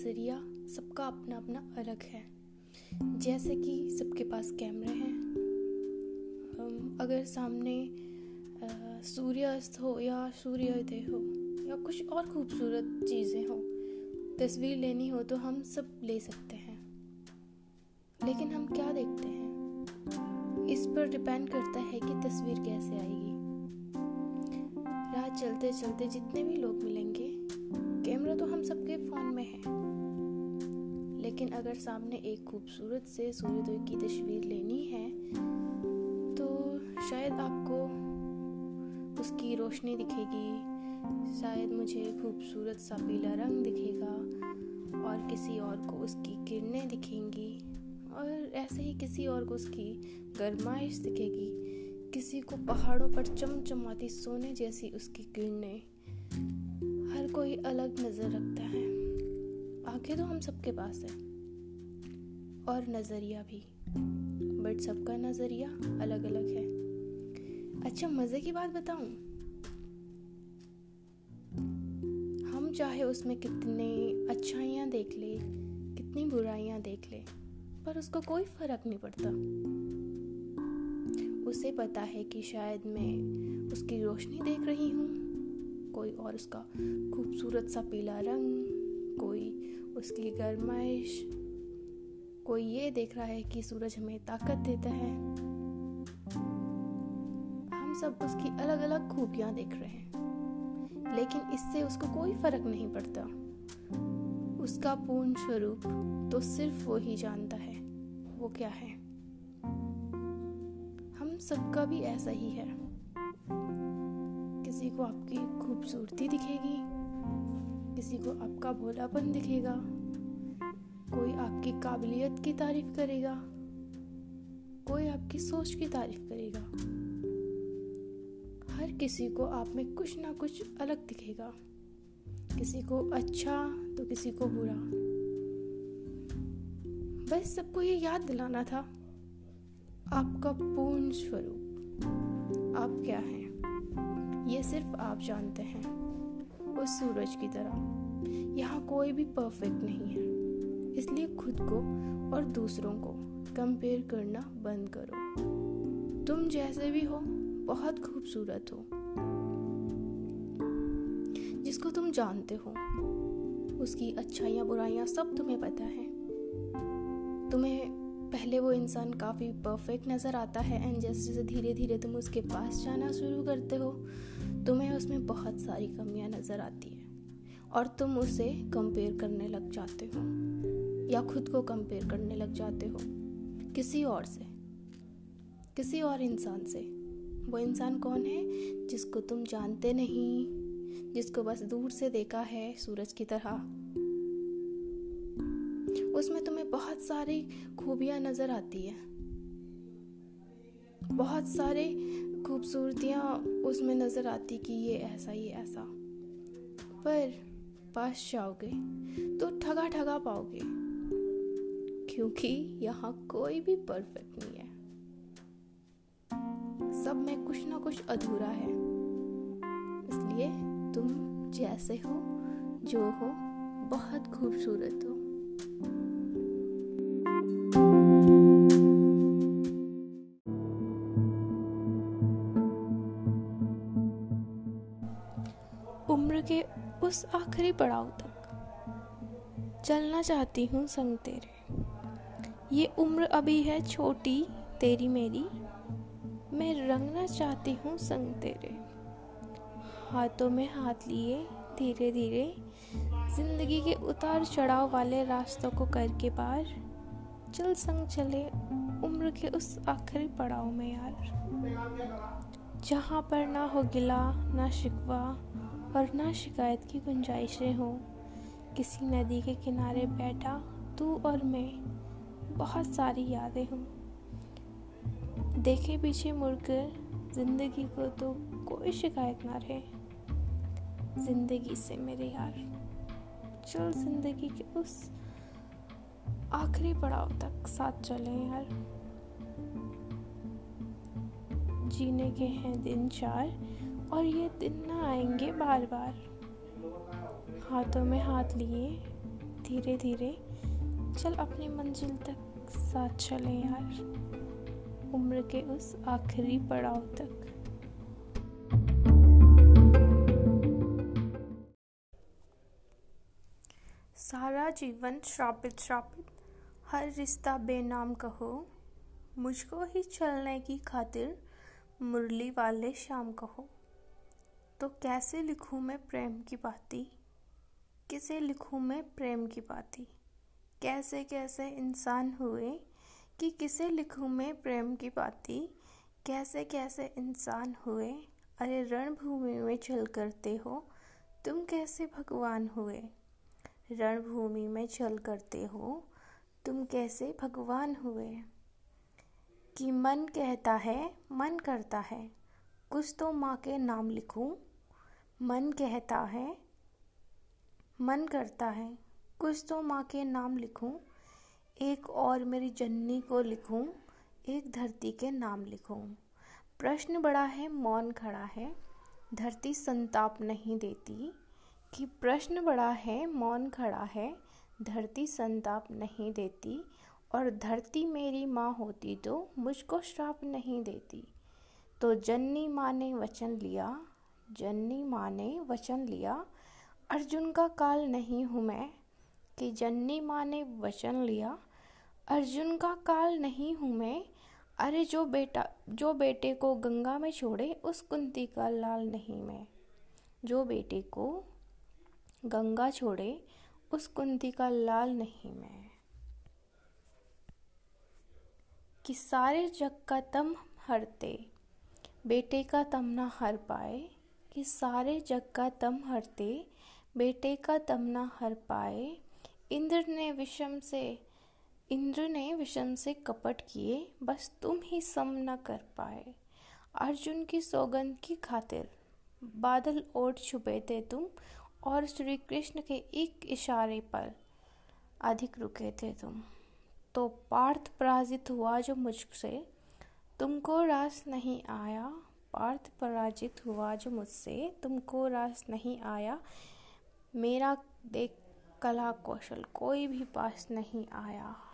नज़रिया सबका अपना अपना अलग है। जैसे कि सबके पास कैमरे हैं, अगर सामने सूर्यास्त हो या सूर्योदय हो या कुछ और खूबसूरत चीज़ें हो, तस्वीर लेनी हो तो हम सब ले सकते हैं। लेकिन हम क्या देखते हैं इस पर डिपेंड करता है कि तस्वीर कैसे आएगी। राह चलते चलते जितने भी लोग मिलेंगे, कैमरा तो हम सबके फोन में है, लेकिन अगर सामने एक खूबसूरत से सूर्योदय की तस्वीर लेनी है तो शायद आपको उसकी रोशनी दिखेगी, शायद मुझे खूबसूरत सा पीला रंग दिखेगा और किसी और को उसकी किरणें दिखेंगी, और ऐसे ही किसी और को उसकी गर्माइश दिखेगी, किसी को पहाड़ों पर चमचमाती सोने जैसी उसकी किरणें। हर कोई अलग नज़र रखता है। आंखें तो हम सबके पास है और नज़रिया भी, बट सबका नज़रिया अलग अलग है। अच्छा, मज़े की बात बताऊं, हम चाहे उसमें कितने अच्छाइयाँ देख ले, कितनी बुराइयाँ देख ले, पर उसको कोई फर्क नहीं पड़ता। उसे पता है कि शायद मैं उसकी रोशनी देख रही हूँ, कोई और उसका खूबसूरत सा पीला रंग, कोई उसकी गर्माइश, कोई ये देख रहा है कि सूरज हमें ताकत देता है। हम सब उसकी अलग अलग खूबियाँ देख रहे हैं, लेकिन इससे उसको कोई फर्क नहीं पड़ता। उसका पूर्ण स्वरूप तो सिर्फ वो ही जानता है, वो क्या है। सबका भी ऐसा ही है, किसी को आपकी खूबसूरती दिखेगी, किसी को आपका भोलापन दिखेगा, कोई आपकी काबिलियत की तारीफ करेगा, कोई आपकी सोच की तारीफ करेगा। हर किसी को आप में कुछ ना कुछ अलग दिखेगा, किसी को अच्छा तो किसी को बुरा। बस सबको ये याद दिलाना था, आपका पूर्ण स्वरूप, आप क्या हैं, ये सिर्फ आप जानते हैं। उस सूरज की तरह यहाँ कोई भी परफेक्ट नहीं है, इसलिए खुद को और दूसरों को कंपेयर करना बंद करो। तुम जैसे भी हो बहुत खूबसूरत हो। जिसको तुम जानते हो, उसकी अच्छाइयाँ बुराइयाँ सब तुम्हें पता है। तुम्हें पहले वो इंसान काफ़ी परफेक्ट नज़र आता है, एंड जैसे जैसे धीरे धीरे तुम उसके पास जाना शुरू करते हो, तुम्हें उसमें बहुत सारी कमियां नज़र आती है और तुम उसे कंपेयर करने लग जाते हो या खुद को कंपेयर करने लग जाते हो किसी और से, किसी और इंसान से। वो इंसान कौन है जिसको तुम जानते नहीं, जिसको बस दूर से देखा है सूरज की तरह। उसमें तुम्हें बहुत सारी खूबियाँ नज़र आती है, बहुत सारे खूबसूरतियाँ उसमें नज़र आती कि ये ऐसा ये ऐसा, पर पास जाओगे तो ठगा ठगा पाओगे, क्योंकि यहाँ कोई भी परफेक्ट नहीं है। सब में कुछ ना कुछ अधूरा है, इसलिए तुम जैसे हो जो हो बहुत खूबसूरत हो। उम्र के उस आखिरी पड़ाव तक चलना चाहती हूँ संग तेरे। ये उम्र अभी है छोटी तेरी मेरी, मैं रंगना चाहती हूँ संग तेरे। हाथों में हाथ लिए धीरे धीरे जिंदगी के उतार चढ़ाव वाले रास्तों को करके पार, चल संग चले उम्र के उस आखिरी पड़ाव में यार। जहाँ पर ना हो गिला ना शिकवा और ना शिकायत की गुंजाइशें हों, किसी नदी के किनारे बैठा तू और मैं, बहुत सारी यादें हों। देखे पीछे मुड़कर जिंदगी को तो कोई शिकायत ना रहे जिंदगी से मेरे यार। चल जिंदगी के उस आखिरी पड़ाव तक साथ चलें यार। जीने के हैं दिन चार और ये दिन ना आएंगे बार बार। हाथों में हाथ लिए धीरे धीरे चल अपनी मंजिल तक साथ चले यार, उम्र के उस आखिरी पड़ाव तक। सारा जीवन श्रापित श्रापित, हर रिश्ता बेनाम कहो, मुझको ही चलने की खातिर मुरली वाले शाम कहो। तो कैसे लिखूँ मैं प्रेम की बाती, किसे लिखूँ मैं प्रेम की बाती, कैसे कैसे इंसान हुए कि किसे लिखूँ मैं प्रेम की बाती, कैसे कैसे इंसान हुए। अरे रणभूमि में चल करते हो तुम कैसे भगवान हुए, रणभूमि में चल करते हो तुम कैसे भगवान हुए। कि मन कहता है मन करता है कुछ तो माँ के नाम लिखूं, मन कहता है मन करता है कुछ तो माँ के नाम लिखूं, एक और मेरी जननी को लिखूं, एक धरती के नाम लिखूं। प्रश्न बड़ा है मौन खड़ा है, धरती संताप नहीं देती। कि प्रश्न बड़ा है मौन खड़ा है, धरती संताप नहीं देती। और धरती मेरी माँ होती तो मुझको श्राप नहीं देती। तो जननी माँ ने वचन लिया, जननी माँ ने वचन लिया, अर्जुन का काल नहीं हूँ मैं। कि जननी माँ ने वचन लिया, अर्जुन का काल नहीं हूँ मैं। अरे जो बेटे को गंगा में छोड़े उस कुंती का लाल नहीं मैं, जो बेटे को गंगा छोड़े उस कुंती का लाल नहीं मैं। कि सारे जग का तम हरते बेटे का तम ना हर पाए, कि सारे जग का तम हरते बेटे का तम ना हर पाए। इंद्र ने विषम से कपट किए बस तुम ही सम न कर पाए। अर्जुन की सौगंध की खातिर बादल ओढ़ छुपे थे तुम, और श्री कृष्ण के एक इशारे पर अधिक रुके थे तुम। तो पार्थ पराजित हुआ जो मुझसे तुमको रास नहीं आया, पार्थ पराजित हुआ जो मुझसे तुमको रास नहीं आया। मेरा देख कला कौशल कोई भी पास नहीं आया।